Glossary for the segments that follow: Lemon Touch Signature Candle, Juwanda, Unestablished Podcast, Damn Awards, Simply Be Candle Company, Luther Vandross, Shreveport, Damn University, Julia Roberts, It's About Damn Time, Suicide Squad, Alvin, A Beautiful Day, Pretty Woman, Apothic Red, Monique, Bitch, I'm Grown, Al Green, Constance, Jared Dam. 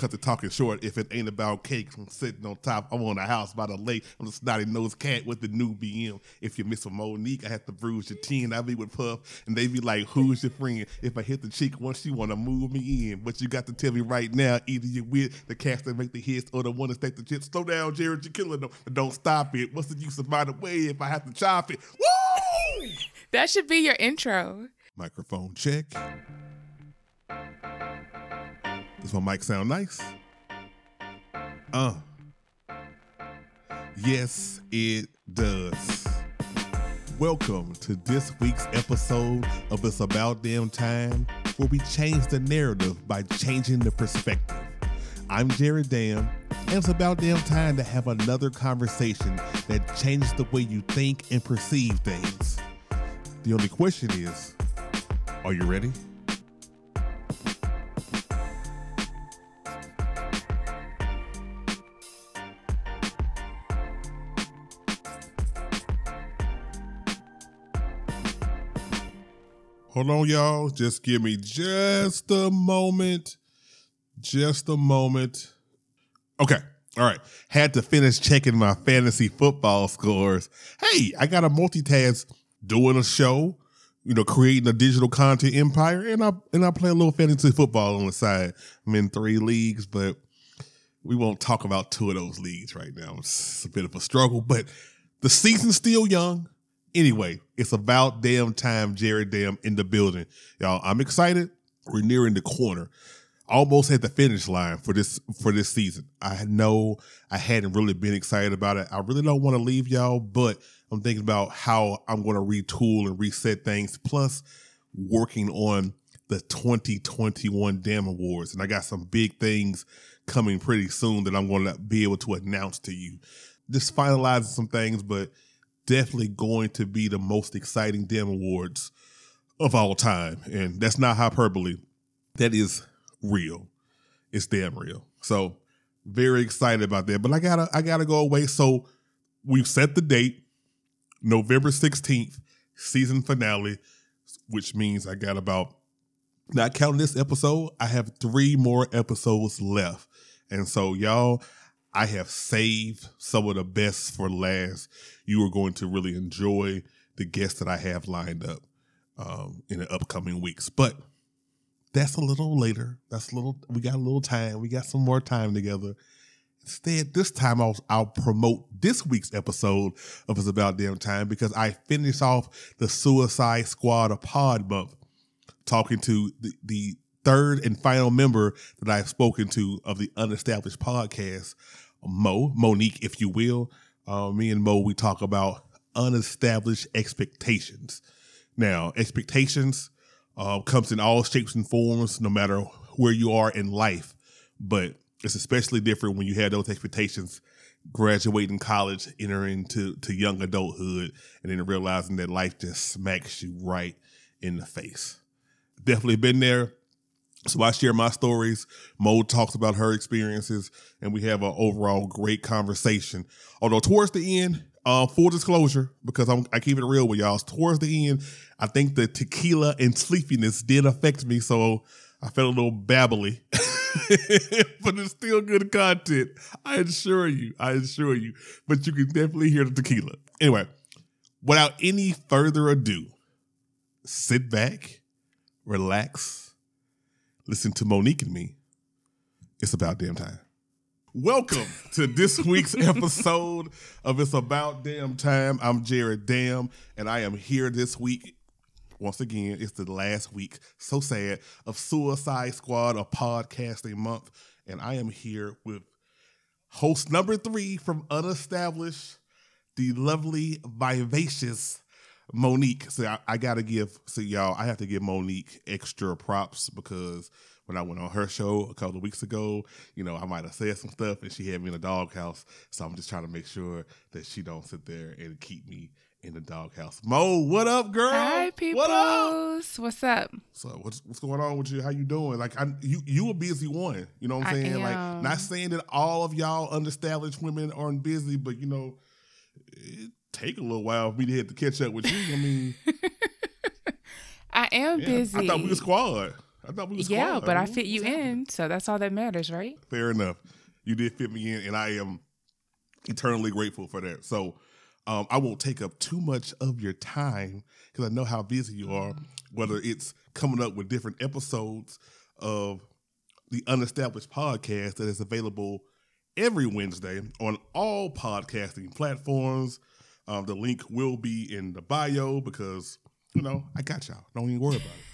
cut the talking short if it ain't about cake from sitting on top. I want a house by the lake. I'm a snotty-nosed cat with the new BM. If you miss a Monique, I have to bruise your chin. I be with Puff, and they be like, who's your friend? If I hit the cheek once, you want to move me in. But you got to tell me right now, either you with the cats that make the hits or the one that take the chips. Slow down, Jared, you're killing them. But don't stop it. What's the use of my way if I have to chop it? Woo! That should be your intro. Microphone check. Does my mic sound nice? Yes, it does. Welcome to this week's episode of It's About Damn Time, where we change the narrative by changing the perspective. I'm Jared Dam, and it's about damn time to have another conversation that changes the way you think and perceive things. The only question is, are you ready? Hold on, y'all. Just give me just a moment. Okay. All right. Had to finish checking my fantasy football scores. Hey, I got a multitask doing a show, you know, creating a digital content empire, and I play a little fantasy football on the side. I'm in 3 leagues, but we won't talk about 2 of those leagues right now. It's a bit of a struggle, but the season's still young. Anyway, it's about damn time, Jared Dam in the building. Y'all, I'm excited. We're nearing the corner. Almost at the finish line for this season. I know I hadn't really been excited about it. I really don't want to leave y'all, but I'm thinking about how I'm going to retool and reset things, plus working on the 2021 Damn Awards. And I got some big things coming pretty soon that I'm going to be able to announce to you. Just finalizing some things, but definitely going to be the most exciting Damn Awards of all time. And that's not hyperbole. That is real. It's damn real. So very excited about that. But I gotta go away. So we've set the date, November 16th, season finale, which means I got about, not counting this episode, I have 3 more episodes left. And so y'all, I have saved some of the best for last. You are going to really enjoy the guests that I have lined up in the upcoming weeks. But that's a little later. We got a little time. We got some more time together. Instead, this time I'll promote this week's episode of It's About Damn Time because I finish off the Suicide Squad of Pod Month talking to the 3rd and final member that I've spoken to of the Unestablished Podcast, Monique, if you will. Me and Mo, we talk about unestablished expectations. Now, expectations comes in all shapes and forms, no matter where you are in life. But it's especially different when you have those expectations graduating college, entering to young adulthood, and then realizing that life just smacks you right in the face. Definitely been there. So I share my stories. Mo talks about her experiences, and we have an overall great conversation. Although towards the end, full disclosure, because I keep it real with y'all. Towards the end, I think the tequila and sleepiness did affect me, so I felt a little babbly. But it's still good content. I assure you. But you can definitely hear the tequila. Anyway, without any further ado, sit back, relax. Listen to Monique and me. It's about damn time. Welcome to this week's episode of It's About Damn Time. I'm Jared Dam, and I am here this week. Once again, it's the last week, so sad, of Suicide Squad, a podcasting month. And I am here with host number 3 from Unestablished, the lovely, vivacious Monique. So I have to give Monique extra props because when I went on her show a couple of weeks ago, you know, I might have said some stuff and she had me in a doghouse. So I'm just trying to make sure that she don't sit there and keep me in the doghouse. Mo, what up, girl? Hi, people. What up? What's up? So what's going on with you? How you doing? Like you a busy one. You know what I'm saying? Like, not saying that all of y'all unestablished women aren't busy, but you know, it take a little while for me to have to catch up with you. I mean, I am busy. I thought we were squad. I thought we was cool. But I fit you in, so that's all that matters, right? Fair enough. You did fit me in, and I am eternally grateful for that. So I won't take up too much of your time because I know how busy you are, whether it's coming up with different episodes of the Unestablished Podcast that is available every Wednesday on all podcasting platforms. The link will be in the bio because, you know, I got y'all. Don't even worry about it.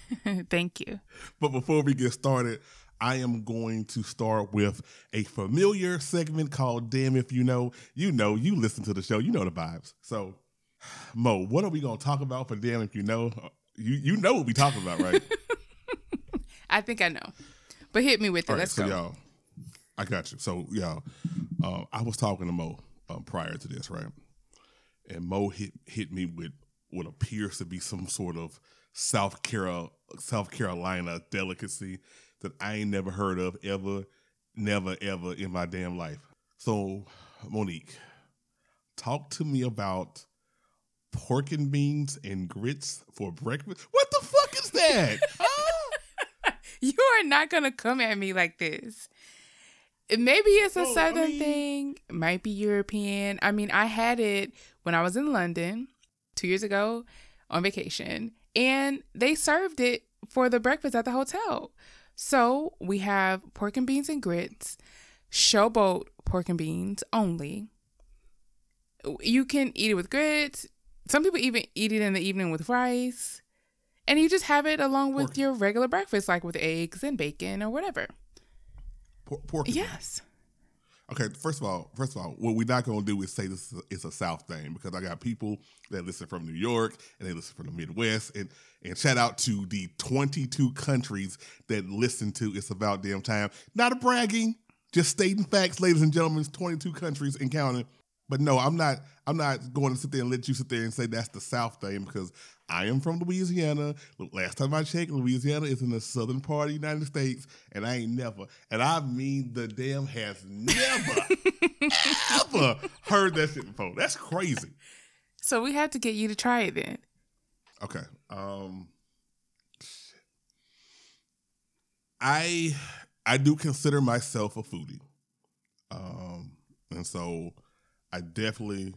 Thank you. But before we get started, I am going to start with a familiar segment called Damn If You Know. You know, you listen to the show. You know the vibes. So, Mo, what are we going to talk about for Damn If You Know? You know what we talking about, right? I think I know. But hit me with it. Right, let's go. Y'all, I got you. So, y'all, I was talking to Mo prior to this, right? And Mo hit me with what appears to be some sort of South Carolina delicacy that I ain't never heard of ever in my damn life. So, Monique, talk to me about pork and beans and grits for breakfast. What the fuck is that? You are not going to come at me like this. Maybe it's a Southern thing. Might be European. I mean, I had it when I was in London 2 years ago on vacation, and they served it for the breakfast at the hotel. So we have pork and beans and grits, showboat pork and beans only. You can eat it with grits. Some people even eat it in the evening with rice. And you just have it along with your regular breakfast, like with eggs and bacon or whatever. Pork. Yes. Okay. First of all, what we're not going to do is say this is a South thing, because I got people that listen from New York and they listen from the Midwest, and shout out to the 22 countries that listen to It's About Damn Time. Not a bragging, just stating facts, ladies and gentlemen. 22 countries and counting. But no, I'm not going to sit there and let you sit there and say that's the South thing, because I am from Louisiana. Last time I checked, Louisiana is in the southern part of the United States, and I ain't never, and I mean the damn has never, ever heard that shit before. That's crazy. So we have to get you to try it then. Okay. I do consider myself a foodie. And so I definitely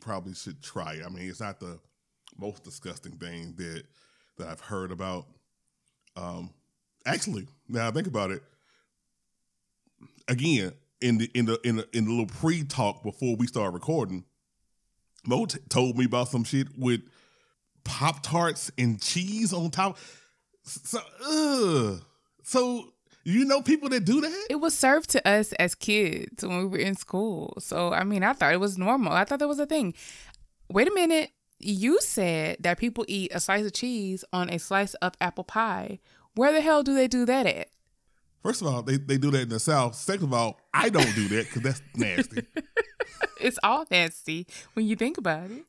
probably should try it. I mean, it's not the most disgusting thing that I've heard about. Actually, now I think about it, again, in the little pre-talk before we started recording, Mo told me about some shit with Pop-Tarts and cheese on top. So you know people that do that? It was served to us as kids when we were in school. So, I mean, I thought it was normal. I thought that was a thing. Wait a minute. You said that people eat a slice of cheese on a slice of apple pie. Where the hell do they do that at? First of all, they do that in the South. Second of all, I don't do that because that's nasty. It's all nasty when you think about it.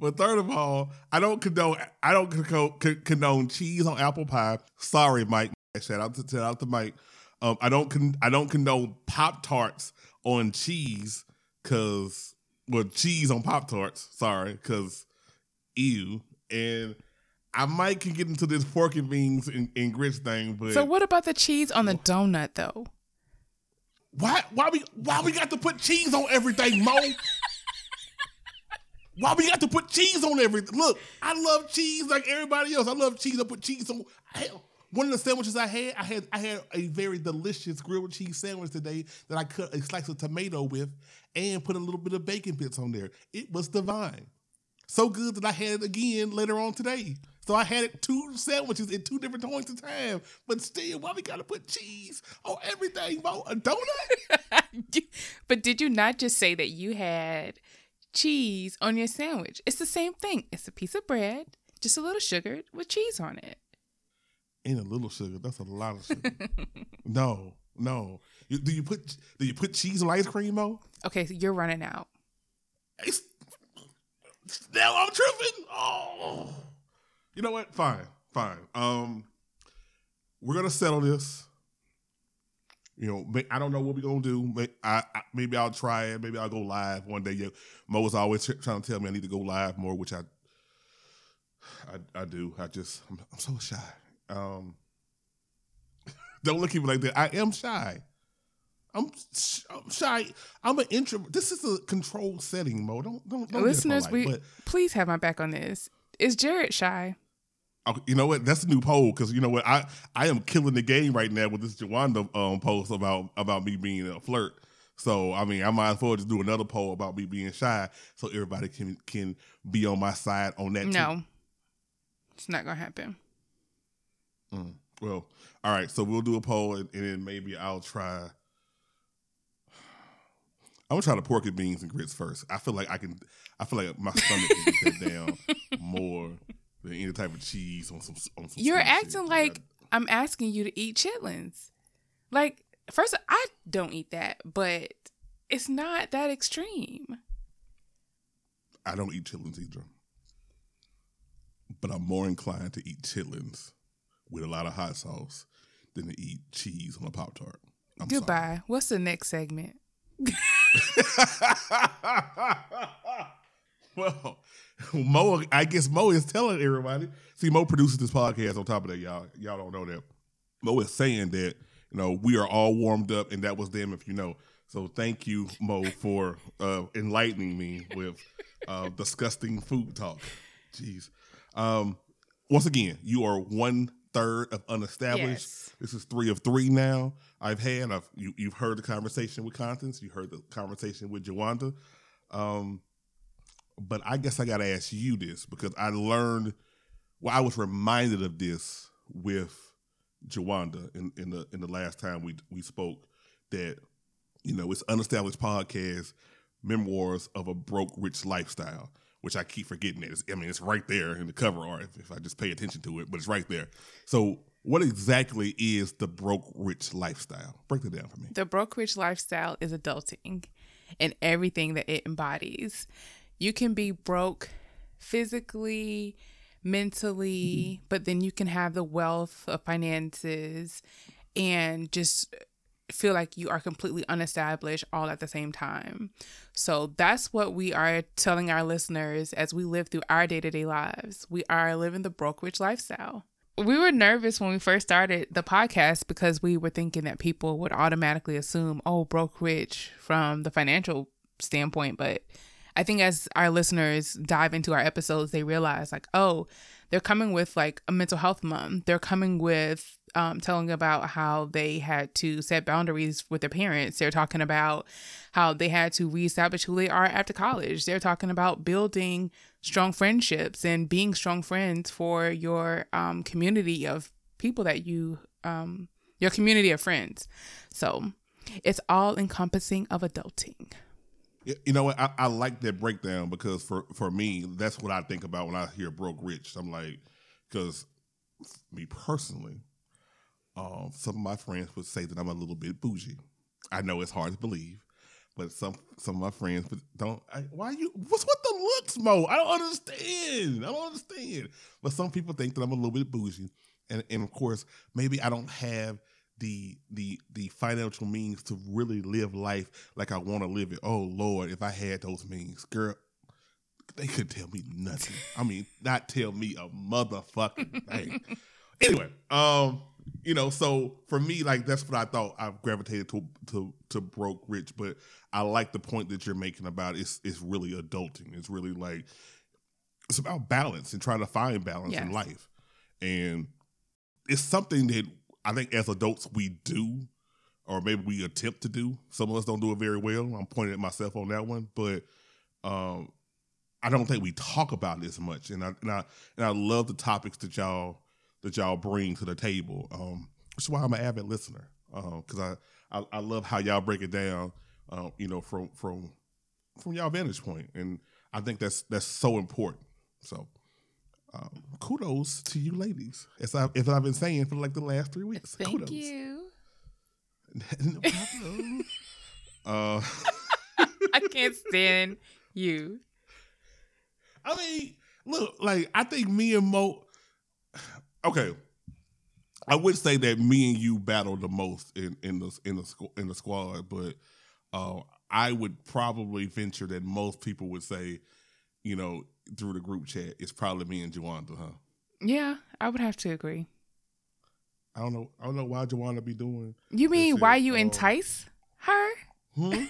But third of all, I don't condone cheese on apple pie. Sorry, Mike. Shout out to Mike. I don't condone Pop-Tarts on cheese cheese on Pop-Tarts. Sorry, because ew. And I might can get into this pork and beans and grits thing. But so what about the cheese on the donut though? Why we got to put cheese on everything, Mo? Why we got to put cheese on everything? Look, I love cheese like everybody else. I love cheese. I put cheese on. Hell, one of the sandwiches I had a very delicious grilled cheese sandwich today that I cut a slice of tomato with and put a little bit of bacon bits on there. It was divine. So good that I had it again later on today. So I had it two sandwiches at two different points in time. But still, why we got to put cheese on everything, Mo? A donut? But did you not just say that you had cheese on your sandwich? It's the same thing. It's a piece of bread, just a little sugar with cheese on it. Ain't a little sugar. That's a lot of sugar. No. Do you put cheese on ice cream, Mo? Okay, so you're running out. Now I'm tripping. Oh, you know what? Fine. We're gonna settle this. You know, I don't know what we're going to do. But maybe I'll try it. Maybe I'll go live one day. Mo was always trying to tell me I need to go live more, which I I do. I'm so shy. Don't look at me like that. I am shy. I'm shy. I'm an introvert. This is a controlled setting, Mo. Don't listeners, get please have my back on this. Is Jared shy? You know what? That's a new poll because you know what? I am killing the game right now with this Juwanda post about me being a flirt. So I mean, I'm mindful to just do another poll about me being shy, so everybody can be on my side on that. No, it's not gonna happen. Well, all right. So we'll do a poll, and then maybe I'll try. I'm gonna try the pork and beans and grits first. I feel like I feel like my stomach can get that down more than any type of cheese on some You're acting shit. Like I'm asking you to eat chitlins. Like, first, I don't eat that, but it's not that extreme. I don't eat chitlins either. But I'm more inclined to eat chitlins with a lot of hot sauce than to eat cheese on a Pop-Tart. Goodbye. Sorry. What's the next segment? Well, Mo, I guess Mo is telling everybody. See, Mo produces this podcast on top of that, y'all. Y'all don't know that. Mo is saying that, you know, we are all warmed up, and that was Damn If You Know. So thank you, Mo, for enlightening me with disgusting food talk. Jeez. Once again, you are 1/3 of Unestablished. Yes. This is 3 of 3 now. You've heard the conversation with Constance. You heard the conversation with Juwanda. But I guess I got to ask you this because I was reminded of this with Juwanda in the last time we spoke that, you know, it's Unestablished Podcast, Memoirs of a Broke Rich Lifestyle, which I keep forgetting. It's right there in the cover art if I just pay attention to it, but it's right there. So what exactly is the broke rich lifestyle? Break it down for me. The broke rich lifestyle is adulting and everything that it embodies. You can be broke physically, mentally, but then you can have the wealth of finances and just feel like you are completely unestablished all at the same time. So that's what we are telling our listeners as we live through our day-to-day lives. We are living the broke rich lifestyle. We were nervous when we first started the podcast because we were thinking that people would automatically assume, oh, broke rich from the financial standpoint, but I think as our listeners dive into our episodes, they realize like, oh, they're coming with like a mental health month. They're coming with telling about how they had to set boundaries with their parents. They're talking about how they had to reestablish who they are after college. They're talking about building strong friendships and being strong friends for your community of people that you, your community of friends. So it's all encompassing of adulting. You know what? I like that breakdown because for me, that's what I think about when I hear broke rich. I'm like, because me personally, some of my friends would say that I'm a little bit bougie. I know it's hard to believe, but some of my friends don't. What's with the looks, Mo? I don't understand. But some people think that I'm a little bit bougie, and of course, maybe I don't have the financial means to really live life like I want to live it. Oh, Lord, if I had those means, girl, they couldn't tell me nothing. I mean, not tell me a motherfucking thing. Anyway, you know, so for me, like, that's what I thought. I've gravitated to broke rich, but I like the point that you're making about it's really adulting. It's really like, it's about balance and trying to find balance in life. And it's something that I think as adults we do, or maybe we attempt to do. Some of us don't do it very well. I'm pointing at myself on that one, but I don't think we talk about this much. And I love the topics that y'all bring to the table. Which is why I'm an avid listener because I love how y'all break it down. You know, from y'all vantage point, and I think that's so important. So. Kudos to you ladies, as I've been saying for like the last 3 weeks. Thank kudos. You. No problem. I can't stand you. I mean, look, like I think me and Mo. Okay, I would say that me and you battle the most in the squad, but I would probably venture that most people would say, you know, through the group chat, it's probably me and Juwanda, huh? Yeah, I would have to agree. I don't know why Juwanda be doing. You mean why you entice her? Hmm?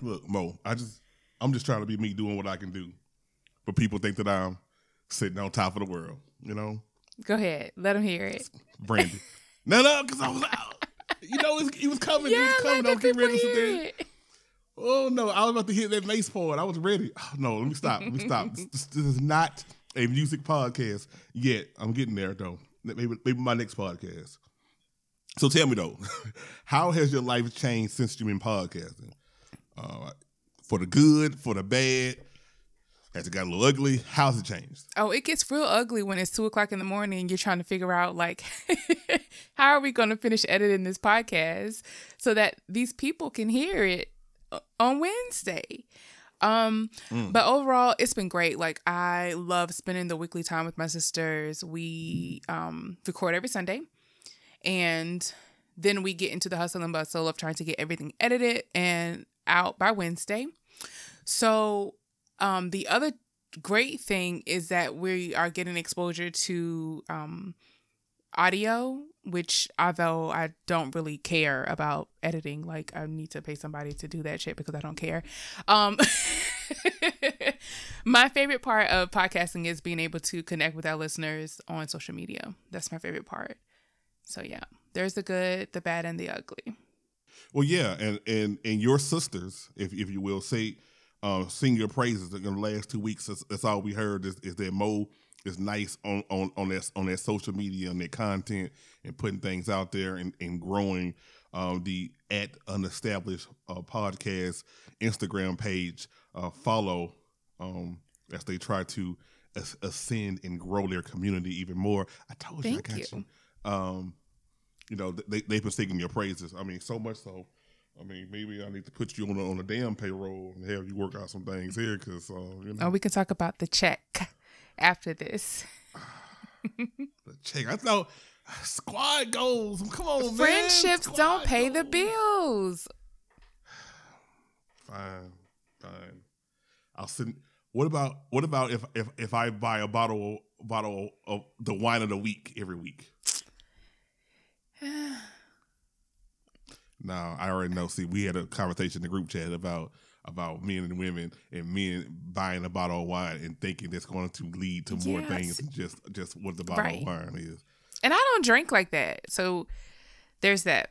Look, Mo, I'm just trying to be me doing what I can do. But people think that I'm sitting on top of the world, you know? Go ahead. Let them hear it. Brandy. No, because I was out. You know, it was coming. Yeah, it was coming. I was getting ready to sit there. Oh, no. I was about to hit that mace for it. I was ready. Oh, no, let me stop. This is not a music podcast yet. I'm getting there, though. Maybe my next podcast. So tell me, though, how has your life changed since you've been podcasting? For the good, for the bad? Has it got a little ugly? How's it changed? Oh, it gets real ugly when it's 2:00 in the morning and you're trying to figure out, like, how are we going to finish editing this podcast so that these people can hear it on Wednesday? But overall, it's been great. Like, I love spending the weekly time with my sisters. We record every Sunday, and then we get into the hustle and bustle of trying to get everything edited and out by Wednesday. So... the other great thing is that we are getting exposure to audio, which, although I don't really care about editing, like I need to pay somebody to do that shit because I don't care. My favorite part of podcasting is being able to connect with our listeners on social media. That's my favorite part. So yeah, there's the good, the bad, and the ugly. Well, yeah, and your sisters, if you will, say... sing your praises. In the last 2 weeks, that's all we heard is that Mo is nice on that social media and their content and putting things out there and growing the at Unestablished Podcast Instagram page. Follow as they try to ascend and grow their community even more. I told you, I got you. You know, they've been singing your praises. I mean, so much so. I mean, maybe I need to put you on a damn payroll and have you work out some things here, because you know. Oh, we can talk about the check after this. The check. I thought squad goals. Come on, friendships man. Don't pay goals. The bills. Fine. I'll send. What about if I buy a bottle of the wine of the week every week? No, I already know. See, we had a conversation in the group chat about men and women and men buying a bottle of wine and thinking that's going to lead to more things than just what the bottle of wine is. And I don't drink like that. So there's that.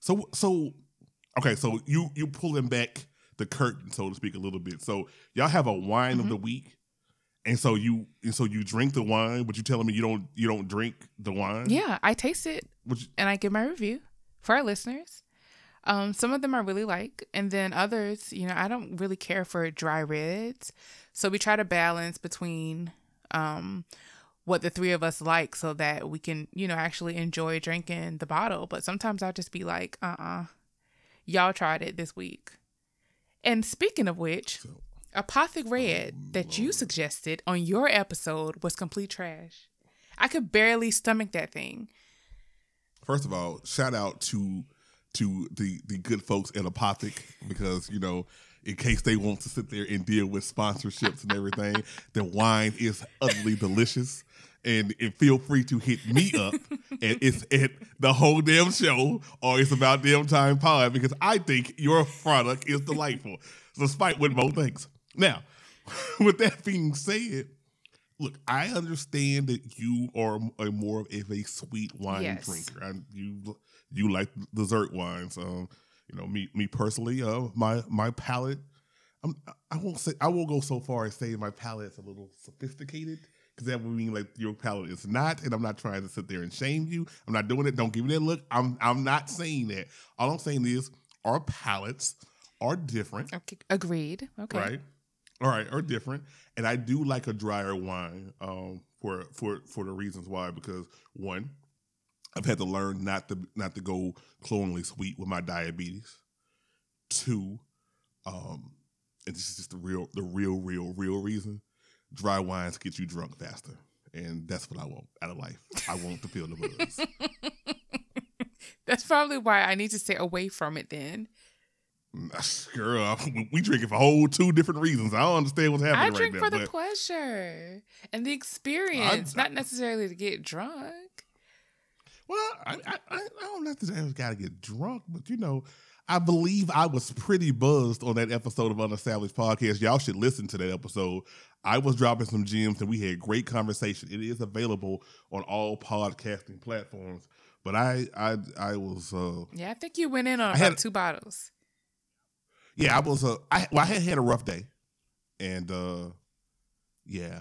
So you're pulling back the curtain, so to speak, a little bit. So y'all have a wine of the week. And so you drink the wine, but you're telling me you don't drink the wine? Yeah, I taste it and I give my review. For our listeners, some of them I really like, and then others, you know, I don't really care for dry reds. So we try to balance between what the three of us like so that we can, you know, actually enjoy drinking the bottle. But sometimes I'll just be like, y'all tried it this week. And speaking of which, Apothic Red that you suggested on your episode was complete trash. I could barely stomach that thing. First of all, shout out to the good folks at Apothic, because, you know, in case they want to sit there and deal with sponsorships and everything, the wine is utterly delicious. And feel free to hit me up and it's at the whole damn show or It's About Damn Time Pod, because I think your product is delightful. Despite what Mo thinks. Now, with that being said, look, I understand that you are a more of a sweet wine drinker. You like dessert wines. You know, me personally, my palate. I won't go so far as saying my palate's a little sophisticated, because that would mean like your palate is not. And I'm not trying to sit there and shame you. I'm not doing it. Don't give me that look. I'm not saying that. All I'm saying is our palates are different. Okay. Agreed. Okay. Right. All right, or different, and I do like a drier wine for the reasons why. Because one, I've had to learn not to go cloyingly sweet with my diabetes. Two, and this is just the real reason: dry wines get you drunk faster, and that's what I want out of life. I want to feel the buzz. That's probably why I need to stay away from it then. Girl, we drink it for whole two different reasons. I don't understand what's happening right now. I drink for the pleasure and the experience, not necessarily to get drunk. Well, I don't necessarily got to get drunk, but you know, I believe I was pretty buzzed on that episode of Unestablished Podcast. Y'all should listen to that episode. I was dropping some gems and we had great conversation. It is available on all podcasting platforms, but I was... yeah, I think you went in on about 2 bottles. Yeah, I was. I had had a rough day, and yeah,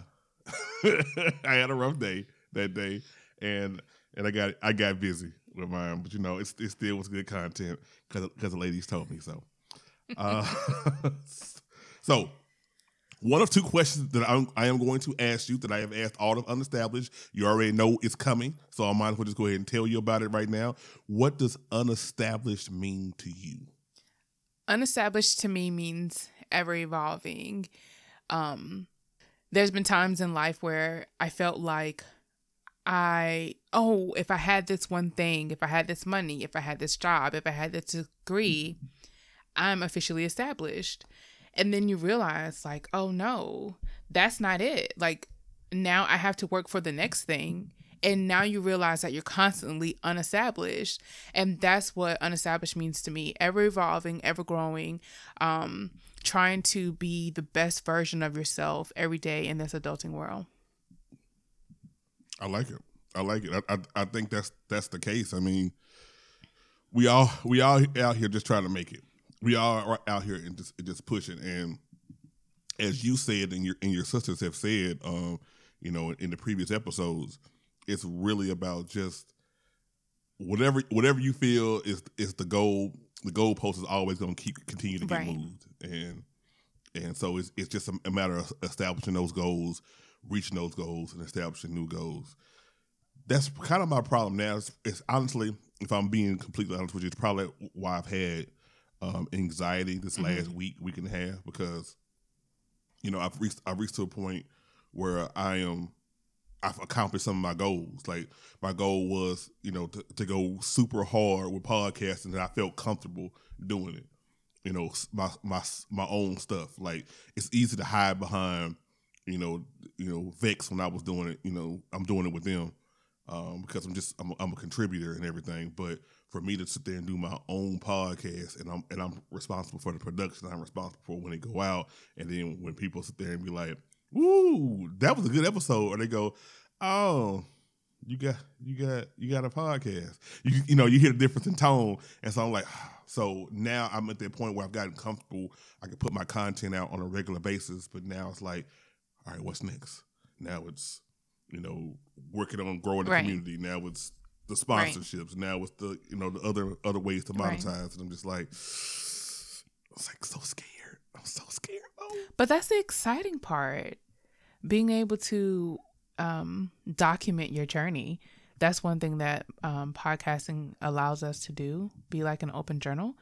I had a rough day that day, and I got busy with mine. But you know, it still was good content because the ladies told me so. So, one of 2 questions that I am going to ask you that I have asked all of Unestablished. You already know it's coming, so I might as well just go ahead and tell you about it right now. What does Unestablished mean to you? Unestablished to me means ever evolving. There's been times in life where I felt like if I had this one thing, if I had this money, if I had this job, if I had this degree, I'm officially established. And then you realize like, oh no, that's not it. Like now I have to work for the next thing. And now you realize that you're constantly unestablished. And that's what unestablished means to me. Ever evolving, ever growing, trying to be the best version of yourself every day in this adulting world. I like it. I like it. I think that's the case. I mean, we all out here just trying to make it. We all are out here and just pushing. And as you said and your sisters have said, you know, in the previous episodes, it's really about just whatever you feel is the goal. The goalpost is always going to continue to get moved, and so it's just a matter of establishing those goals, reaching those goals, and establishing new goals. That's kind of my problem now. It's honestly, if I'm being completely honest with you, it's probably why I've had anxiety this last week and a half, because you know I've reached to a point where I've accomplished some of my goals. Like my goal was, you know, to go super hard with podcasting, and I felt comfortable doing it. You know, my own stuff. Like it's easy to hide behind, you know, Vex when I was doing it. You know, I'm doing it with them because I'm a contributor and everything. But for me to sit there and do my own podcast, and I'm responsible for the production. I'm responsible for when it go out, and then when people sit there and be like, "Woo, that was a good episode," or they go, "Oh, you got a podcast." You know, you hear the difference in tone, and so I'm like, so now I'm at that point where I've gotten comfortable. I can put my content out on a regular basis, but now it's like, all right, what's next? Now it's, you know, working on growing the community. Now it's the sponsorships. Right. Now it's the, you know, the other ways to monetize, and I'm just like, I was like so scared. I'm so scared. But that's the exciting part, being able to document your journey. That's one thing that podcasting allows us to do, be like an open journal.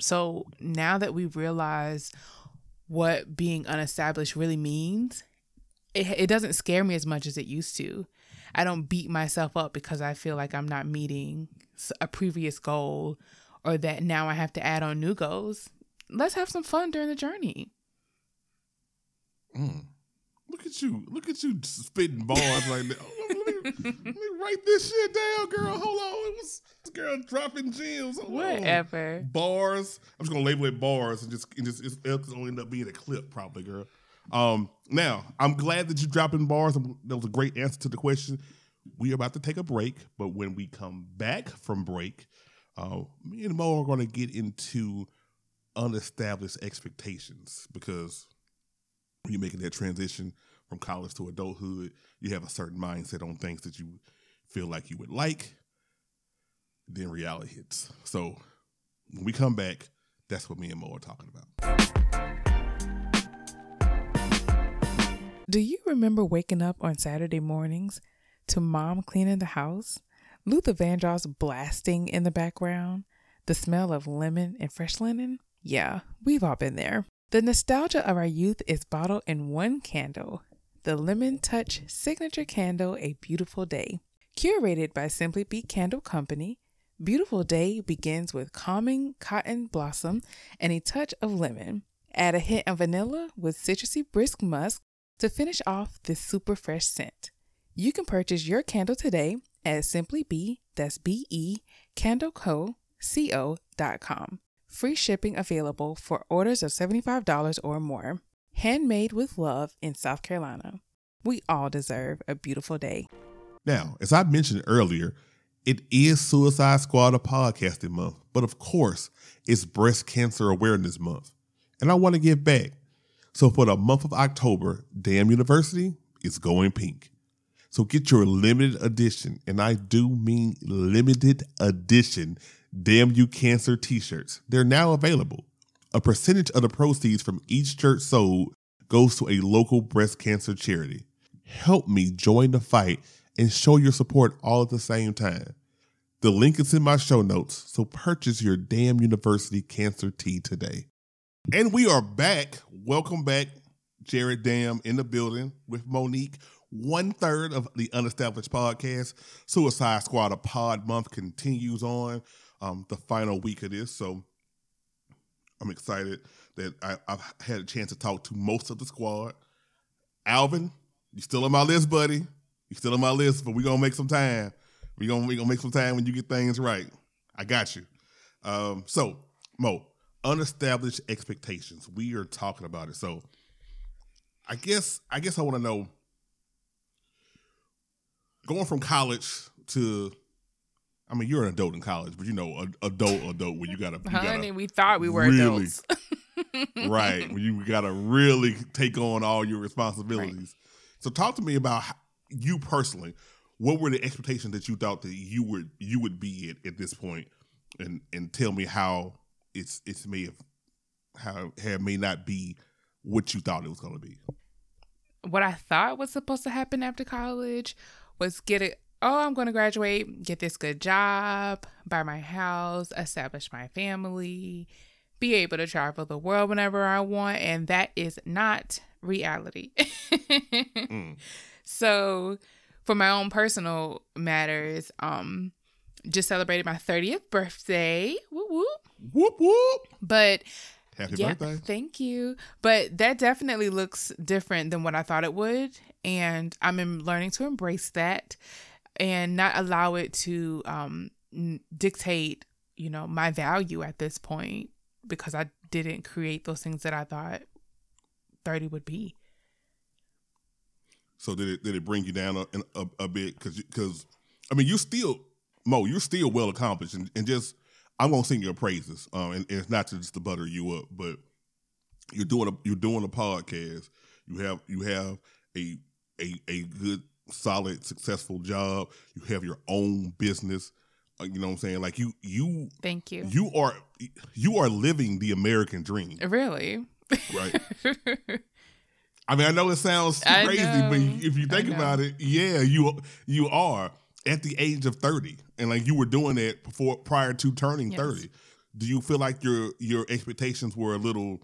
So now that we realize what being unestablished really means, it doesn't scare me as much as it used to. I don't beat myself up because I feel like I'm not meeting a previous goal or that now I have to add on new goals. Let's have some fun during the journey. Look at you spitting bars like that. Let me write this shit down, girl. Hold on. It was this girl dropping gems. Whatever. Bars. I'm just gonna label it bars and just it's gonna end up being a clip probably, girl. Now I'm glad that you're dropping bars. That was a great answer to the question. We are about to take a break, but when we come back from break, me and Mo are gonna get into unestablished expectations, because when you're making that transition from college to adulthood, you have a certain mindset on things that you feel like you would like, then reality hits. So when we come back, that's what me and Mo are talking about. Do you remember waking up on Saturday mornings to mom cleaning the house, Luther Vandross blasting in the background, the smell of lemon and fresh linen? Yeah, we've all been there. The nostalgia of our youth is bottled in one candle, the Lemon Touch Signature Candle, A Beautiful Day. Curated by Simply Be Candle Company, Beautiful Day begins with calming cotton blossom and a touch of lemon. Add a hint of vanilla with citrusy brisk musk to finish off this super fresh scent. You can purchase your candle today at Simply Be, that's B-E, candleco.com. Free shipping available for orders of $75 or more. Handmade with love in South Carolina. We all deserve a beautiful day. Now, as I mentioned earlier, it is Suicide Squad a podcasting month, but of course, it's Breast Cancer Awareness Month. And I want to give back. So for the month of October, Damn University is going pink. So get your limited edition, and I do mean limited edition, Damn You Cancer t-shirts. They're now available. A percentage of the proceeds from each shirt sold goes to a local breast cancer charity. Help me join the fight and show your support all at the same time. The link is in my show notes, so purchase your Damn University Cancer Tea today. And we are back. Welcome back, Jared Dam in the building with Monique, one-third of the Unestablished Podcast. Suicide Squad, a pod month continues on the final week of this, so I'm excited that I've had a chance to talk to most of the squad. Alvin, you still on my list, buddy. You're still on my list, but we're going to make some time. We're gonna make some time when you get things right. I got you. So, Mo, unestablished expectations. We are talking about it. So I guess I want to know, going from college to, I mean, you're an adult in college, but you know, adult when you got to. Honey, we thought we were really, adults. Right. When you got to really take on all your responsibilities. Right. So talk to me about you personally. What were the expectations that you thought that you would be at this point, and tell me how it may not be what you thought it was going to be. What I thought was supposed to happen after college was I'm going to graduate, get this good job, buy my house, establish my family, be able to travel the world whenever I want, and that is not reality. So for my own personal matters, just celebrated my 30th birthday. Whoop, whoop. Whoop, whoop. But Happy birthday. Thank you. But that definitely looks different than what I thought it would. And I'm learning to embrace that and not allow it to dictate, you know, my value at this point, because I didn't create those things that I thought 30 would be. So did it bring you down a bit? Because I mean, you still, Mo, you're still well accomplished, and just, I'm gonna sing your praises. And it's not just to butter you up, but you're doing a podcast. You have a good, solid, successful job. You have your own business. You know what I'm saying? Like you. Thank you. You are living the American dream. Really? Right. I mean, I know it sounds crazy, but if you think about it, yeah, you are at the age of 30, and like you were doing that prior to turning 30. Do you feel like your expectations were a little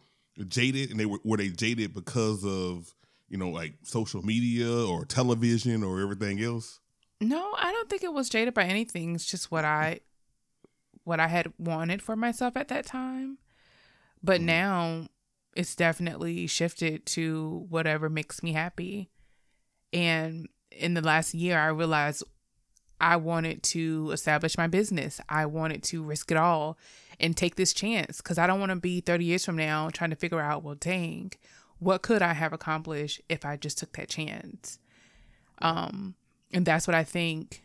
jaded, and were they jaded because of, you know, like social media or television or everything else? No, I don't think it was jaded by anything. It's just what I had wanted for myself at that time, but now it's definitely shifted to whatever makes me happy. And in the last year, I realized I wanted to establish my business. I wanted to risk it all and take this chance, because I don't want to be 30 years from now trying to figure out, well, dang, what could I have accomplished if I just took that chance? And that's what I think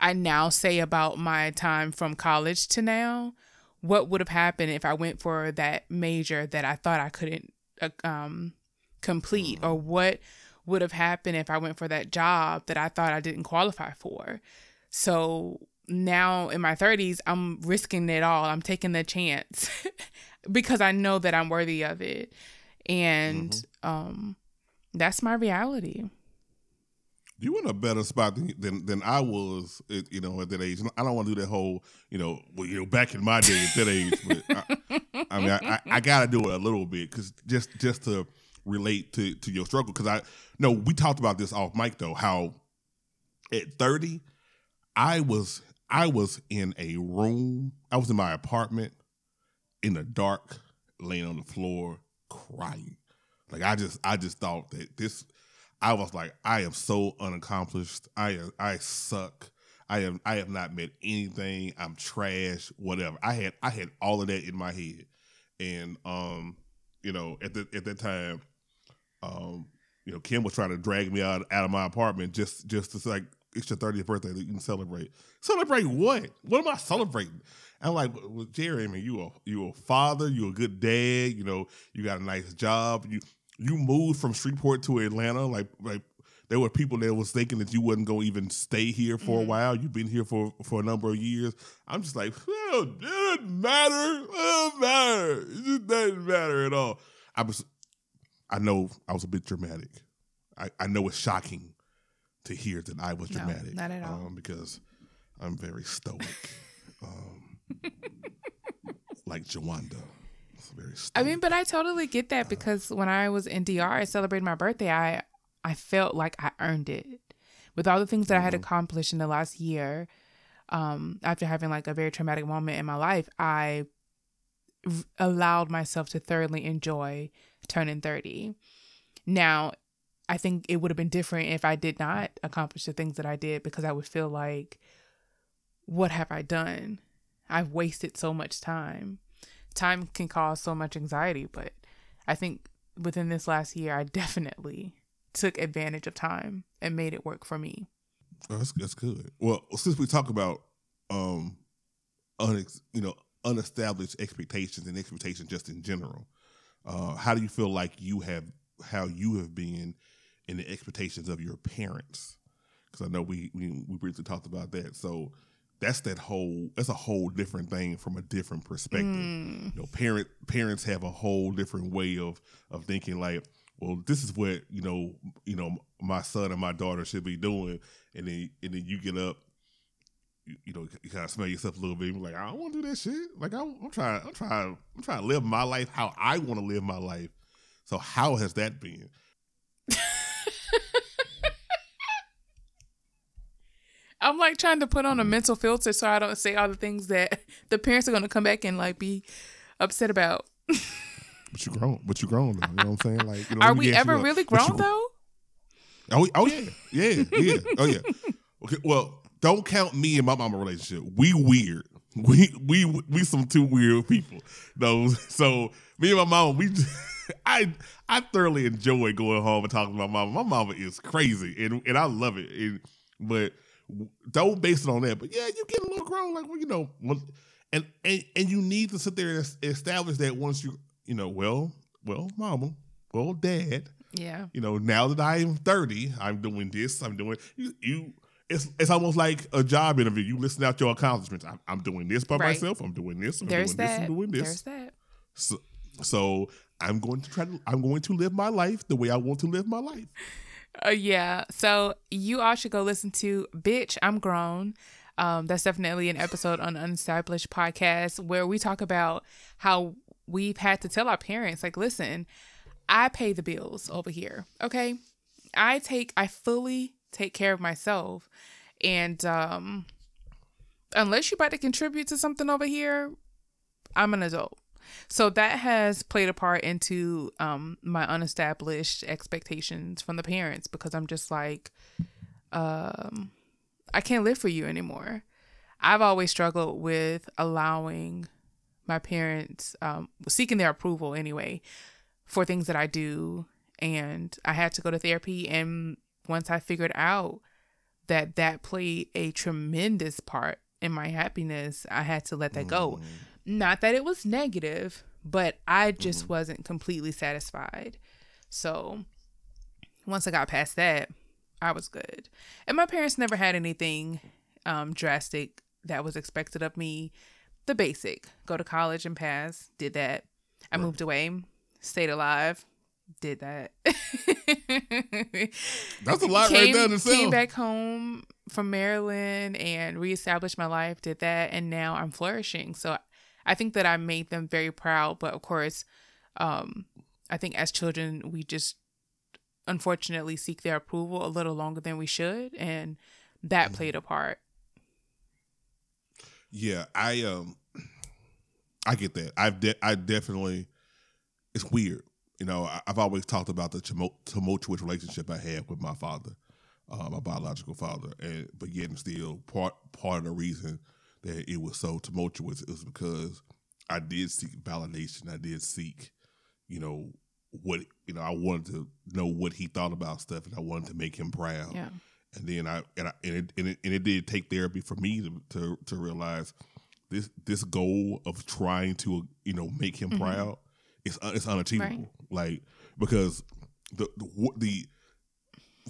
I now say about my time from college to now. What would have happened if I went for that major that I thought I couldn't complete? Or what would have happened if I went for that job that I thought I didn't qualify for? So now in my 30s, I'm risking it all. I'm taking the chance because I know that I'm worthy of it. And that's my reality. You in a better spot than I was, you know, at that age. I don't want to do that whole, you know, well, you know, back in my day at that age. But I mean, I gotta do it a little bit, because just to relate to your struggle. Because we talked about this off mic though. How at 30, I was I was in a room. I was in my apartment in the dark, laying on the floor, crying. Like I just thought that this. I was like, I am so unaccomplished. I suck. I have not met anything. I'm trash. Whatever. I had all of that in my head, and you know, at that time, you know, Kim was trying to drag me out of my apartment just to like, it's your 30th birthday that you can celebrate. Celebrate what? What am I celebrating? I'm like, well, Jerry, I mean, you a father, you a good dad. You know, you got a nice job. You moved from Shreveport to Atlanta, like. There were people that was thinking that you wasn't going to even stay here for a while. You've been here for a number of years. I'm just like, well, it doesn't matter. It doesn't matter. It just doesn't matter at all. I know I was a bit dramatic. I know it's shocking to hear that I was dramatic. No, not at all. Because I'm very stoic. Like Juwanda. Very stoic. I mean, but I totally get that because when I was in DR celebrating my birthday, I felt like I earned it with all the things that I had accomplished in the last year. After having like a very traumatic moment in my life, I allowed myself to thoroughly enjoy turning 30. Now, I think it would have been different if I did not accomplish the things that I did, because I would feel like, what have I done? I've wasted so much time. Time can cause so much anxiety, but I think within this last year, I definitely took advantage of time and made it work for me. Oh, that's good. Well, since we talk about unestablished expectations and expectations just in general, how do you feel like you have been in the expectations of your parents? Because I know we briefly talked about that. So that's a whole different thing from a different perspective. You know, parents have a whole different way of thinking, like, well, this is what you know, my son and my daughter should be doing, and then you get up, you know, you kind of smell yourself a little bit, and be like, I don't want to do that shit. Like, I'm trying to live my life how I want to live my life. So, how has that been? I'm like trying to put on a mental filter so I don't say all the things that the parents are going to come back and like be upset about. But you grown though. You know what I'm saying? Like, you know, are we ever really grown though? Oh yeah. Oh yeah. Okay. Well, don't count me and my mama relationship. We weird. We some two weird people. Those. So me and my mama, I thoroughly enjoy going home and talking to my mama. My mama is crazy, and I love it. But don't base it on that. But yeah, you get a little grown, like, well, you know, and you need to sit there and establish that once you. You know, well, mama, well, dad. Yeah. You know, now that I am 30, I'm doing this. I'm doing you. It's almost like a job interview. You listen out your accomplishments. I'm doing this by myself. I'm doing this. I'm doing this. There's that. So I'm going to live my life the way I want to live my life. Yeah. So you all should go listen to "Bitch, I'm Grown." That's definitely an episode on Unestablished Podcast where we talk about how we've had to tell our parents, like, listen, I pay the bills over here, okay? I fully take care of myself. And unless you're about to contribute to something over here, I'm an adult. So that has played a part into my unestablished expectations from the parents, because I'm just like, I can't live for you anymore. I've always struggled with allowing my parents, seeking their approval anyway for things that I do. And I had to go to therapy. And once I figured out that played a tremendous part in my happiness, I had to let that go. Not that it was negative, but I just wasn't completely satisfied. So once I got past that, I was good. And my parents never had anything drastic that was expected of me. The basic, go to college and pass, did that. I moved away, stayed alive, did that. That's a lot right there in itself. Came back home from Maryland and reestablished my life, did that, and now I'm flourishing. So I think that I made them very proud, but of course, I think as children, we just unfortunately seek their approval a little longer than we should, and that played a part. Yeah, I get that. I definitely, it's weird. You know, I've always talked about the tumultuous relationship I had with my father, my biological father, but yet and still part of the reason that it was so tumultuous is because I did seek validation. I did seek, I wanted to know what he thought about stuff, and I wanted to make him proud. Yeah. And then it did take therapy for me to realize this goal of trying to make him mm-hmm. proud it's unachievable. Right. Like, because the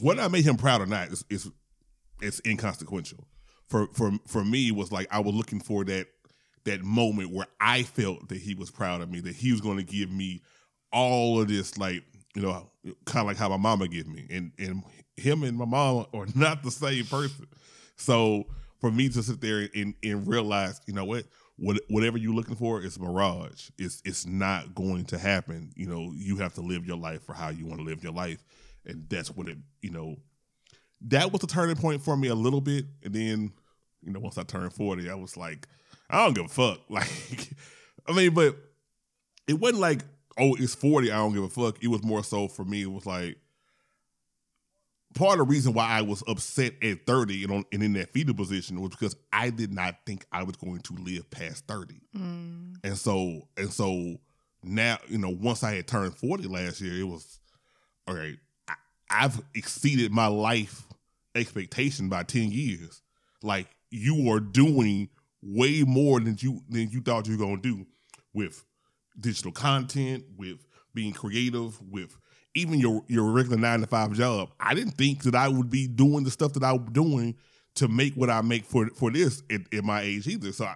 whether I made him proud or not it's inconsequential. For me was like I was looking for that moment where I felt that he was proud of me, that he was going to give me all of this, like, kind of like how my mama gave me. And him and my mama are not the same person. So for me to sit there and realize, whatever you're looking for is a mirage. It's not going to happen. You have to live your life for how you want to live your life. And that's what that was the turning point for me a little bit. And then, once I turned 40, I was like, I don't give a fuck. Like, I mean, but it wasn't like, oh, it's 40, I don't give a fuck. It was more so for me, it was like, part of the reason why I was upset at 30 and in that fetal position was because I did not think I was going to live past 30. Mm. And so now, once I had turned 40 last year, it was, all right, I've exceeded my life expectation by 10 years. Like, you are doing way more than you thought you were going to do with digital content, with being creative, with even your regular 9-to-5 job. I didn't think that I would be doing the stuff that I was doing to make what I make for this at my age either. So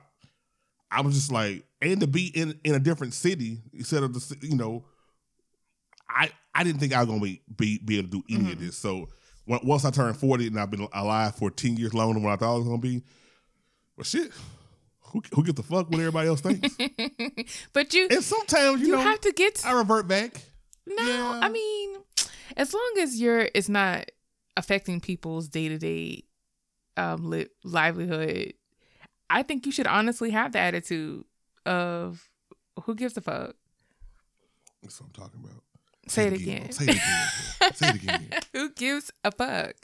I was just like, and to be in a different city instead of the, I didn't think I was going to be able to do any mm-hmm. of this. So once I turned 40 and I've been alive for 10 years longer than what I thought I was going to be, well, shit. Who gets the fuck what everybody else thinks? But you... And sometimes, you know... You have to get... I revert back. No, yeah. I mean... As long as it's not affecting people's day-to-day livelihood, I think you should honestly have the attitude of, who gives a fuck? That's what I'm talking about. Say it again. Who gives a fuck?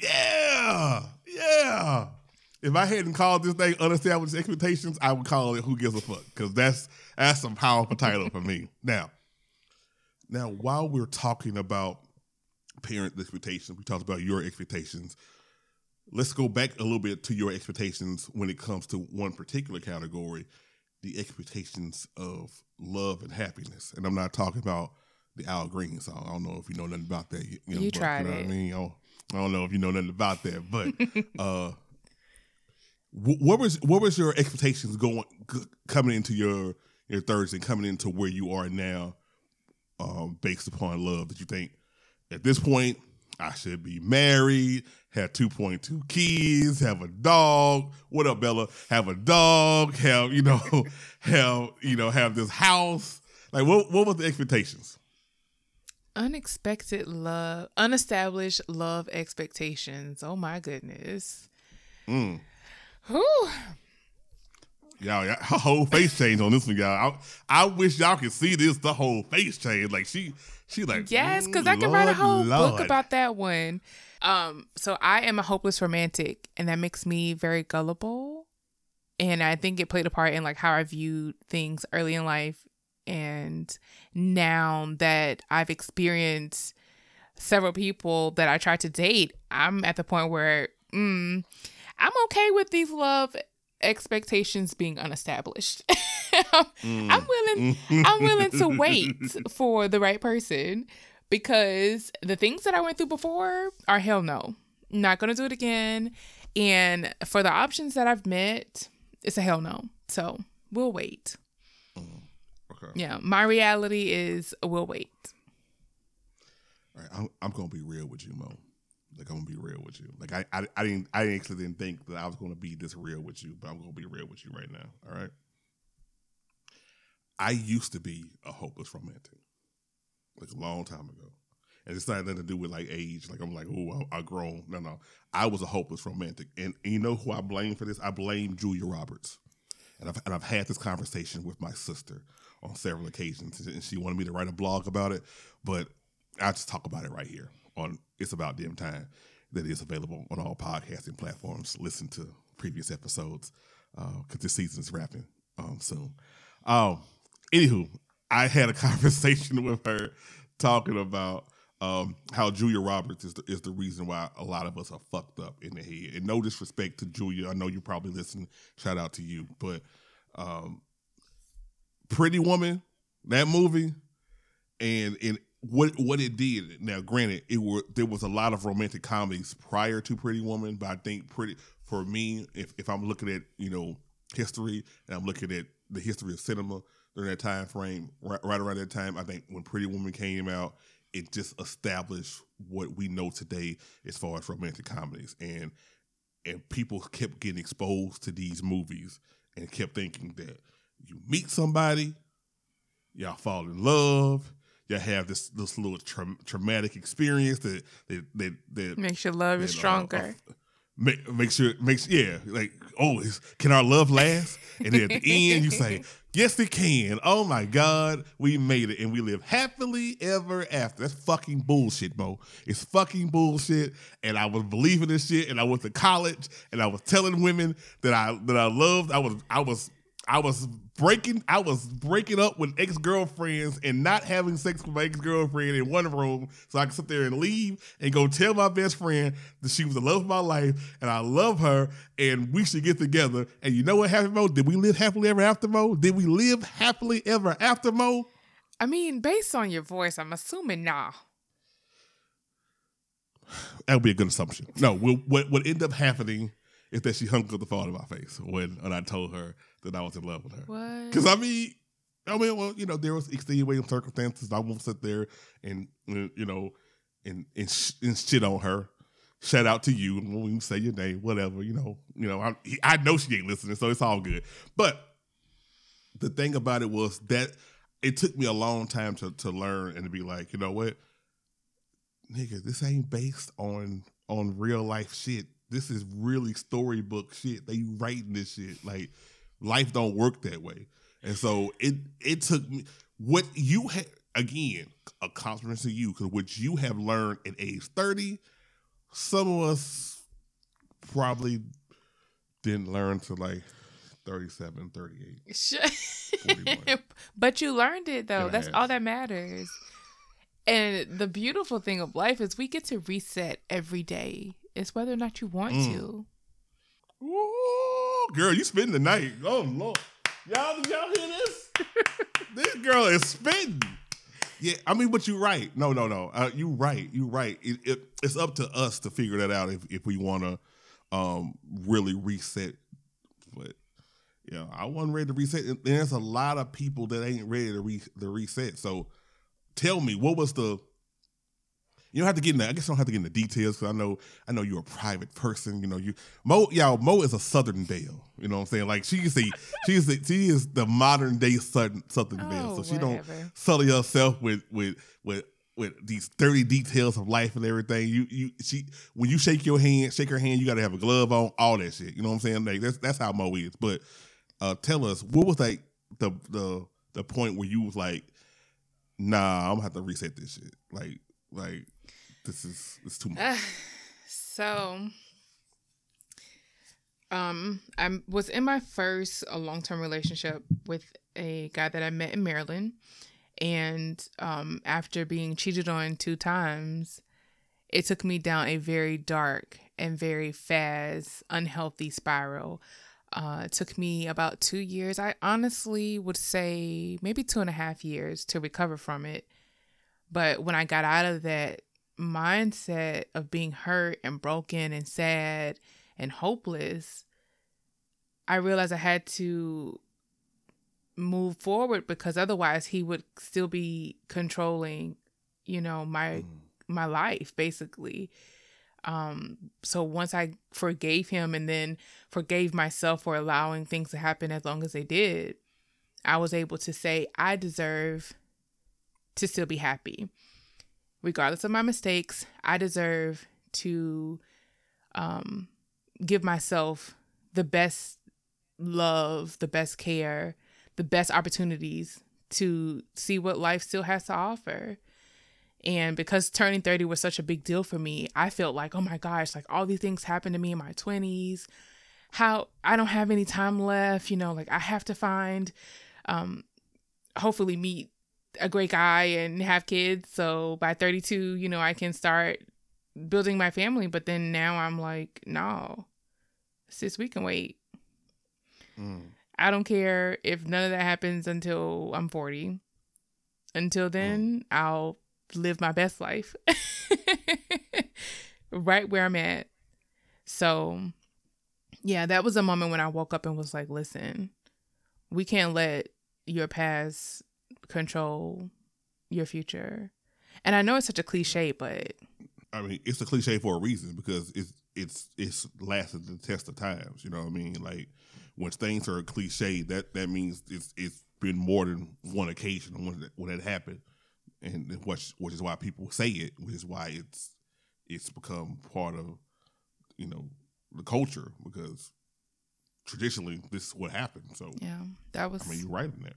Yeah! Yeah! If I hadn't called this thing Unestablished Expectations, I would call it Who Gives a Fuck, because that's some powerful title for me. Now, while we're talking about parent expectations, we talked about your expectations. Let's go back a little bit to your expectations when it comes to one particular category, the expectations of love and happiness. And I'm not talking about the Al Green song. I don't know if you know nothing about that. You tried it. What I mean? I don't know if you know nothing about that, but... What was your expectations coming into your 30s and coming into where you are now, based upon love? That you think at this point I should be married, have 2.2 kids, have a dog. What up, Bella? Have a dog. Have have this house. Like, what were the expectations? Unestablished love expectations. Oh my goodness. Mm. Whew. Y'all, her whole face changed on this one, y'all. I wish y'all could see this, the wole face change. Like, she like, yes, because I can write a whole book about that one. So I am a hopeless romantic, and that makes me very gullible. And I think it played a part in, like, how I viewed things early in life. And now that I've experienced several people that I tried to date, I'm at the point where, I'm okay with these love expectations being unestablished. I'm willing to wait for the right person, because the things that I went through before are hell no. Not going to do it again. And for the options that I've met, it's a hell no. So we'll wait. Okay. Yeah. My reality is we'll wait. All right. I'm going to be real with you, Mo. Like, I'm gonna be real with you. Like, I didn't think that I was gonna be this real with you, but I'm gonna be real with you right now. All right. I used to be a hopeless romantic, like, a long time ago, And it's not nothing to do with like age. Like I'm like, oh, I grown. No. I was a hopeless romantic. And you know who I blame for this? I blame Julia Roberts. And I've had this conversation with my sister on several occasions. And she wanted me to write a blog about it. But I just talk about it right here on It's About Damn Time, that is available on all podcasting platforms. Listen to previous episodes because this season is wrapping soon. Anywho, I had a conversation with her talking about how Julia Roberts is the reason why a lot of us are fucked up in the head. And no disrespect to Julia. I know you probably listen. Shout out to you. But Pretty Woman, that movie, and what it did. Now, granted, there was a lot of romantic comedies prior to Pretty Woman, but I think for me, if I'm looking at, you know, history, and I'm looking at the history of cinema during that time frame, right around that time, I think when Pretty Woman came out, it just established what we know today as far as romantic comedies. And people kept getting exposed to these movies and kept thinking that you meet somebody, y'all fall in love, y'all have this little traumatic experience that makes your love stronger. Can our love last? And then at the end, you say, yes, it can. Oh my God, we made it, and we live happily ever after. That's fucking bullshit, Mo. It's fucking bullshit. And I was believing this shit, and I went to college, and I was telling women that I loved. I was breaking up with ex-girlfriends and not having sex with my ex-girlfriend in one room so I could sit there and leave and go tell my best friend that she was the love of my life and I love her and we should get together. And you know what happened, Mo? Did we live happily ever after, Mo? I mean, based on your voice, I'm assuming nah. That would be a good assumption. No, what ended up happening is that she hung up the phone in my face when I told her that I was in love with her. What? Because I mean, there was extenuating circumstances. I won't sit there and shit on her. Shout out to you. And when we say your name, whatever, I know she ain't listening, so it's all good. But the thing about it was that it took me a long time to learn and to be like, you know what, nigga, this ain't based on real life shit. This is really storybook shit. They writing this shit. Like, life don't work that way. And so it took me, what you had, again, a compliment to you, because what you have learned at age 30, some of us probably didn't learn to like 37, 38, 41. But you learned it, though. That's all that matters. And the beautiful thing of life is we get to reset every day. It's whether or not you want to. Ooh, girl, you spending the night. Oh, Lord. Y'all hear this? This girl is spending. Yeah, I mean, but you're right. No. You're right. It's up to us to figure that out if we want to really reset. But, yeah, I wasn't ready to reset. And there's a lot of people that ain't ready to reset. So tell me, what was the... You don't have to get in that. I guess you don't have to get into details because I know you're a private person. Mo is a Southern Belle. You know what I'm saying? Like she is the modern day Southern Belle. So she don't sully herself with these dirty details of life and everything. When you shake her hand, you gotta have a glove on, all that shit. You know what I'm saying? Like that's how Mo is. But tell us, what was like the point where you was like, nah, I'm gonna have to reset this shit. Like it's too much. I was in my first long-term relationship with a guy that I met in Maryland. And after being cheated on 2 times, it took me down a very dark and very fast, unhealthy spiral. It took me about 2 years. I honestly would say maybe 2.5 years to recover from it. But when I got out of that mindset of being hurt and broken and sad and hopeless, I realized I had to move forward because otherwise he would still be controlling, my life, basically. So once I forgave him and then forgave myself for allowing things to happen as long as they did, I was able to say I deserve to still be happy. regardless of my mistakes, I deserve to give myself the best love, the best care, the best opportunities to see what life still has to offer. And because turning 30 was such a big deal for me, I felt like, oh my gosh, like all these things happened to me in my 20s. How I don't have any time left, you know, like I have to find, hopefully meet a great guy and have kids. So by 32, you know, I can start building my family. But then now I'm like, no, sis, we can wait. I don't care if none of that happens until I'm 40. Until then, I'll live my best life right where I'm at. So yeah, that was a moment when I woke up and was like, listen, we can't let your past control your future. And I know it's such a cliche, but I mean, it's a cliche for a reason, because it's lasted the test of times. You know what I mean? Like, when things are a cliche, that means it's been more than one occasion when that happened. And which is why people say it, which is why it's become part of, you know, the culture, because traditionally this is what happened. So yeah, that was, I mean, you're right in there.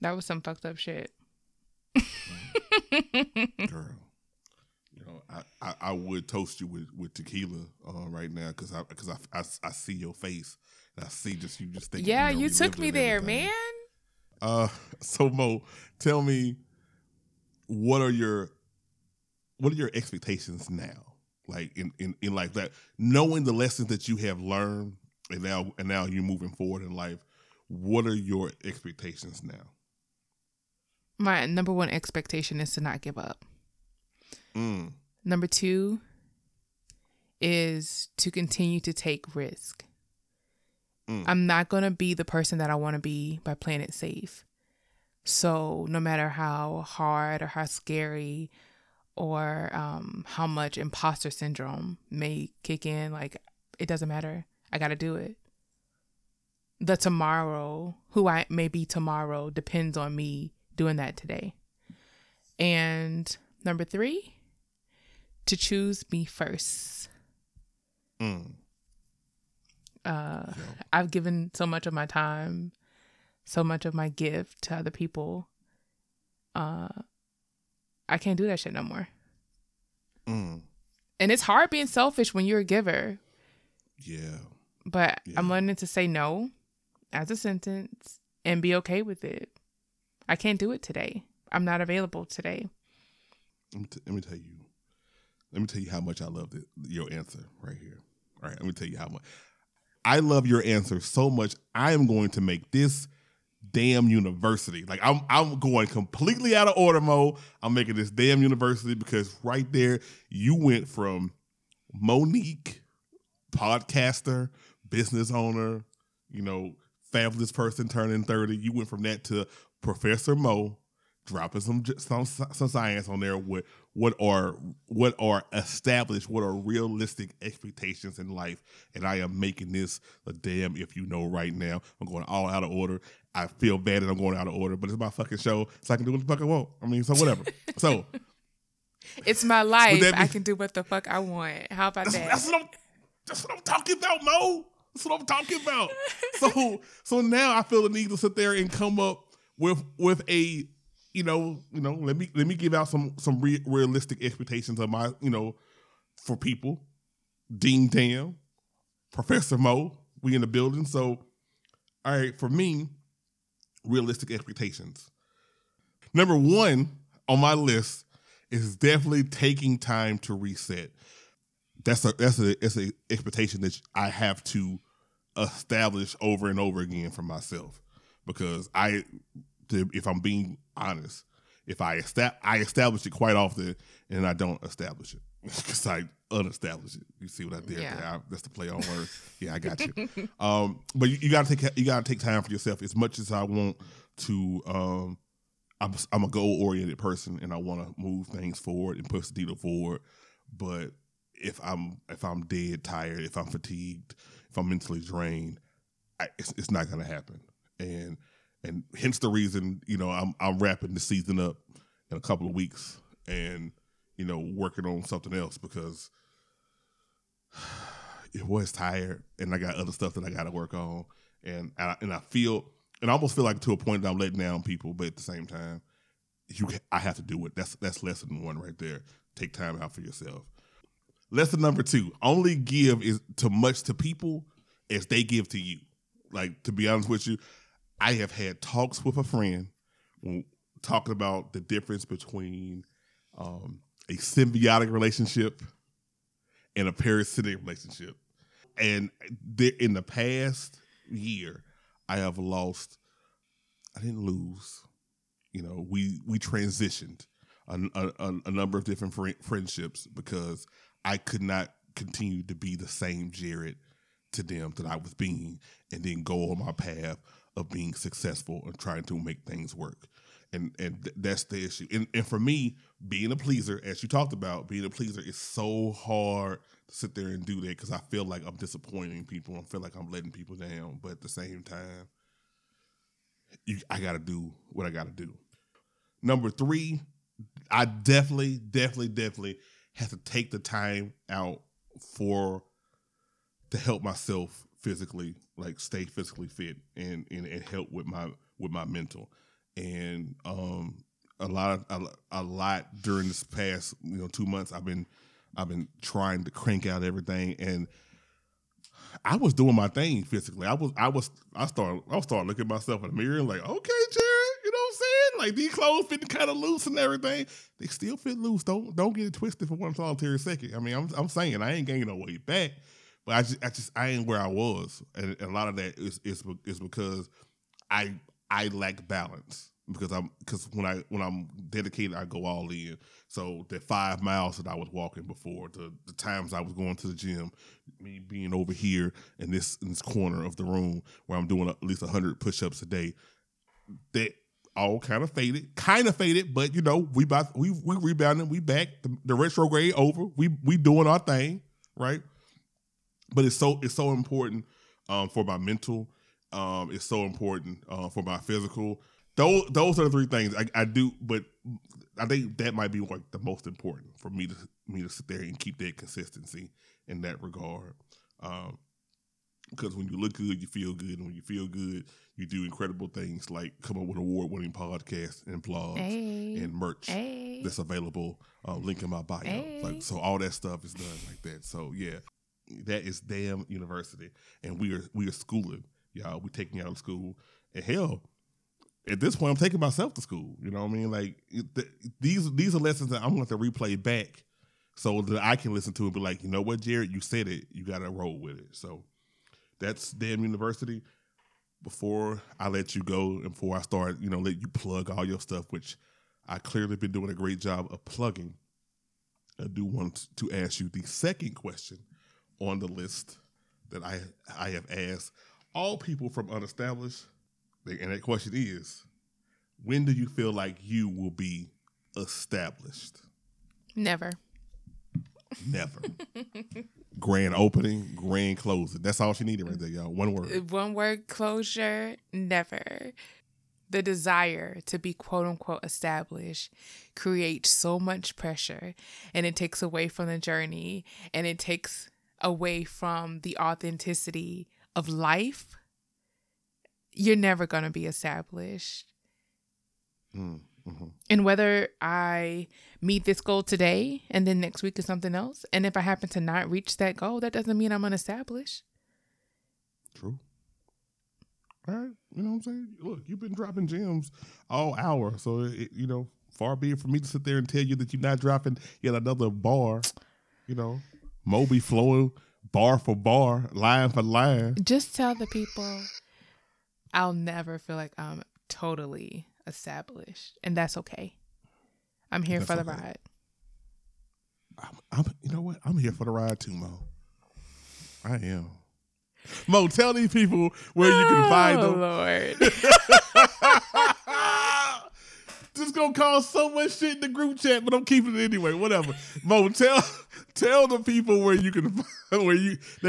That was some fucked up shit. Girl, you know, I would toast you with tequila right now, because I see your face and I see just you just thinking. Yeah, you took me there, man. So Mo, tell me, what are your expectations now? Like in life, that knowing the lessons that you have learned and now you're moving forward in life, what are your expectations now? My number one expectation is to not give up. Number two is to continue to take risk. I'm not going to be the person that I want to be by playing it safe. So no matter how hard or how scary or how much imposter syndrome may kick in, like, it doesn't matter. I got to do it. The tomorrow, who I may be tomorrow, depends on me doing that today. And number three, to choose me first. I've given so much of my time, so much of my gift to other people. I can't do that shit no more. And it's hard being selfish when you're a giver. Yeah. But yeah, I'm learning to say no as a sentence and be okay with it. I can't do it today. I'm not available today. Let me tell you how much I love your answer right here. All right, let me tell you how much. I love your answer so much. I am going to make this damn university. Like, I'm going completely out of order, Mo. I'm making this damn university, because right there, you went from Monique, podcaster, business owner, you know, fabulous person turning 30. You went from that to Professor Mo, dropping some science on there with what are established, what are realistic expectations in life. And I am making this a damn if you know right now. I'm going all out of order. I feel bad that I'm going out of order, but it's my fucking show, so I can do what the fuck I want. I mean, so whatever. So it's my life. I can do what the fuck I want. How about that? That's what I'm talking about, Mo. That's what I'm talking about. So now I feel the need to sit there and come up with a, you know, let me give out some realistic expectations of my, you know, for people. Dean Dam, Professor Mo, we in the building. So, all right, for me, realistic expectations. Number one on my list is definitely taking time to reset. That's an expectation that I have to establish over and over again for myself, because if I'm being honest, if I establish it quite often and I don't establish it, because I unestablish it. You see what I did? Yeah. There? That's the play on words. Yeah, I got you. But you gotta take time for yourself. As much as I want to, I'm a goal oriented person and I want to move things forward and push the needle forward. But if I'm dead tired, if I'm fatigued, if I'm mentally drained, it's not gonna happen. And hence the reason, you know, I'm wrapping the season up in a couple of weeks, and, you know, working on something else because it was tired and I got other stuff that I got to work on. And I almost feel like to a point that I'm letting down people, but at the same time, I have to do it. That's lesson one right there. Take time out for yourself. Lesson number two, only give is too much to people as they give to you. Like, to be honest with you, I have had talks with a friend talking about the difference between a symbiotic relationship and a parasitic relationship. And in the past year, I didn't lose. You know, we transitioned a number of different friendships because I could not continue to be the same Jared to them that I was being and then go on my path of being successful and trying to make things work. And that's the issue. And for me, being a pleaser, as you talked about, being a pleaser is so hard to sit there and do that because I feel like I'm disappointing people. I feel like I'm letting people down. But at the same time, I got to do what I got to do. Number three, I definitely have to take the time out to help myself physically, like stay physically fit and help with my mental. And a lot during this past 2 months, I've been trying to crank out everything, and I was doing my thing physically. I started looking at myself in the mirror and like, okay, Jared, you know what I'm saying? Like, these clothes fit kind of loose and everything. They still fit loose. Don't get it twisted for one solitary second. I mean, I'm saying I ain't gaining no weight back, but I ain't where I was, and a lot of that is because I lack balance because when I'm dedicated, I go all in. So the 5 miles that I was walking before, the times I was going to the gym, me being over here in this corner of the room where I'm doing at least 100 push-ups a day, that all kind of faded. But we rebounding, we back, the retrograde over, we doing our thing, right? But it's so important for my mental. It's so important for my physical. Those are the three things I do, but I think that might be like the most important for me to sit there and keep that consistency in that regard. Because when you look good, you feel good, and when you feel good, you do incredible things like come up with award-winning podcasts and blogs and merch that's available. Link in my bio, like, so all that stuff is done like that. So yeah, that is Damn University, and we are schooling. Y'all, we taking out of school. And hell, at this point, I'm taking myself to school. You know what I mean? Like, these are lessons that I'm going to replay back so that I can listen to it and be like, you know what, Jared, you said it. You got to roll with it. So that's Damn University. Before I let you go and before I start, let you plug all your stuff, which I clearly been doing a great job of plugging, I do want to ask you the second question on the list that I have asked all people from Unestablished, and that question is, when do you feel like you will be established? Never. Grand opening, grand closing. That's all she needed right there, y'all. One word, closure, never. The desire to be quote-unquote established creates so much pressure, and it takes away from the journey, and it takes away from the authenticity of life. You're never going to be established. Mm-hmm. And whether I meet this goal today and then next week is something else, and if I happen to not reach that goal, that doesn't mean I'm unestablished. True. All right. You know what I'm saying? Look, you've been dropping gems all hour, so it far be it for me to sit there and tell you that you're not dropping yet another bar. Moby flowing bar for bar, line for line. Just tell the people I'll never feel like I'm totally established. And that's okay. I'm here for the ride. You know what? I'm here for the ride too, Mo. I am. Mo, tell these people where you can find them. Oh, Lord. This gonna cause so much shit in the group chat, but I'm keeping it anyway. Whatever. Mo, tell the people where they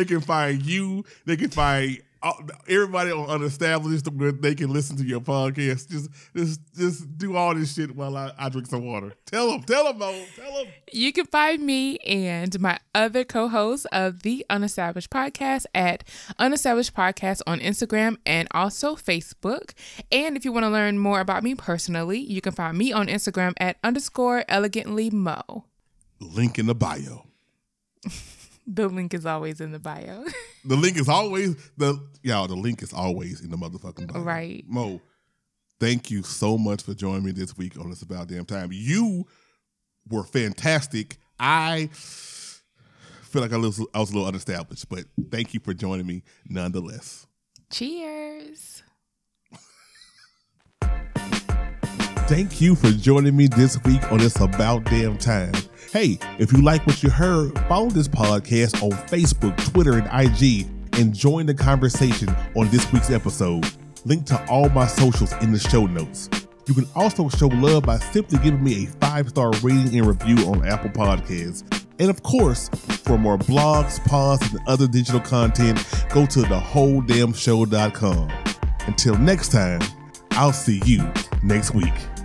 can find you. They can find everybody on Unestablished, they can listen to your podcast. Just do all this shit while I drink some water. Tell them, Mo. You can find me and my other co-hosts of the Unestablished Podcast at Unestablished Podcast on Instagram and also Facebook. And if you want to learn more about me personally, you can find me on Instagram at @elegantlymo. Link in the bio. The link is always in the bio. The link is always in the motherfucking bio. Right. Mo, thank you so much for joining me this week on It's About Damn Time. You were fantastic. I feel like I was a little unestablished, but thank you for joining me nonetheless. Cheers. Thank you for joining me this week on It's About Damn Time. Hey, if you like what you heard, follow this podcast on Facebook, Twitter, and IG, and join the conversation on this week's episode. Link to all my socials in the show notes. You can also show love by simply giving me a 5-star rating and review on Apple Podcasts. And of course, for more blogs, pods, and other digital content, go to thewholedamnshow.com. Until next time, I'll see you next week.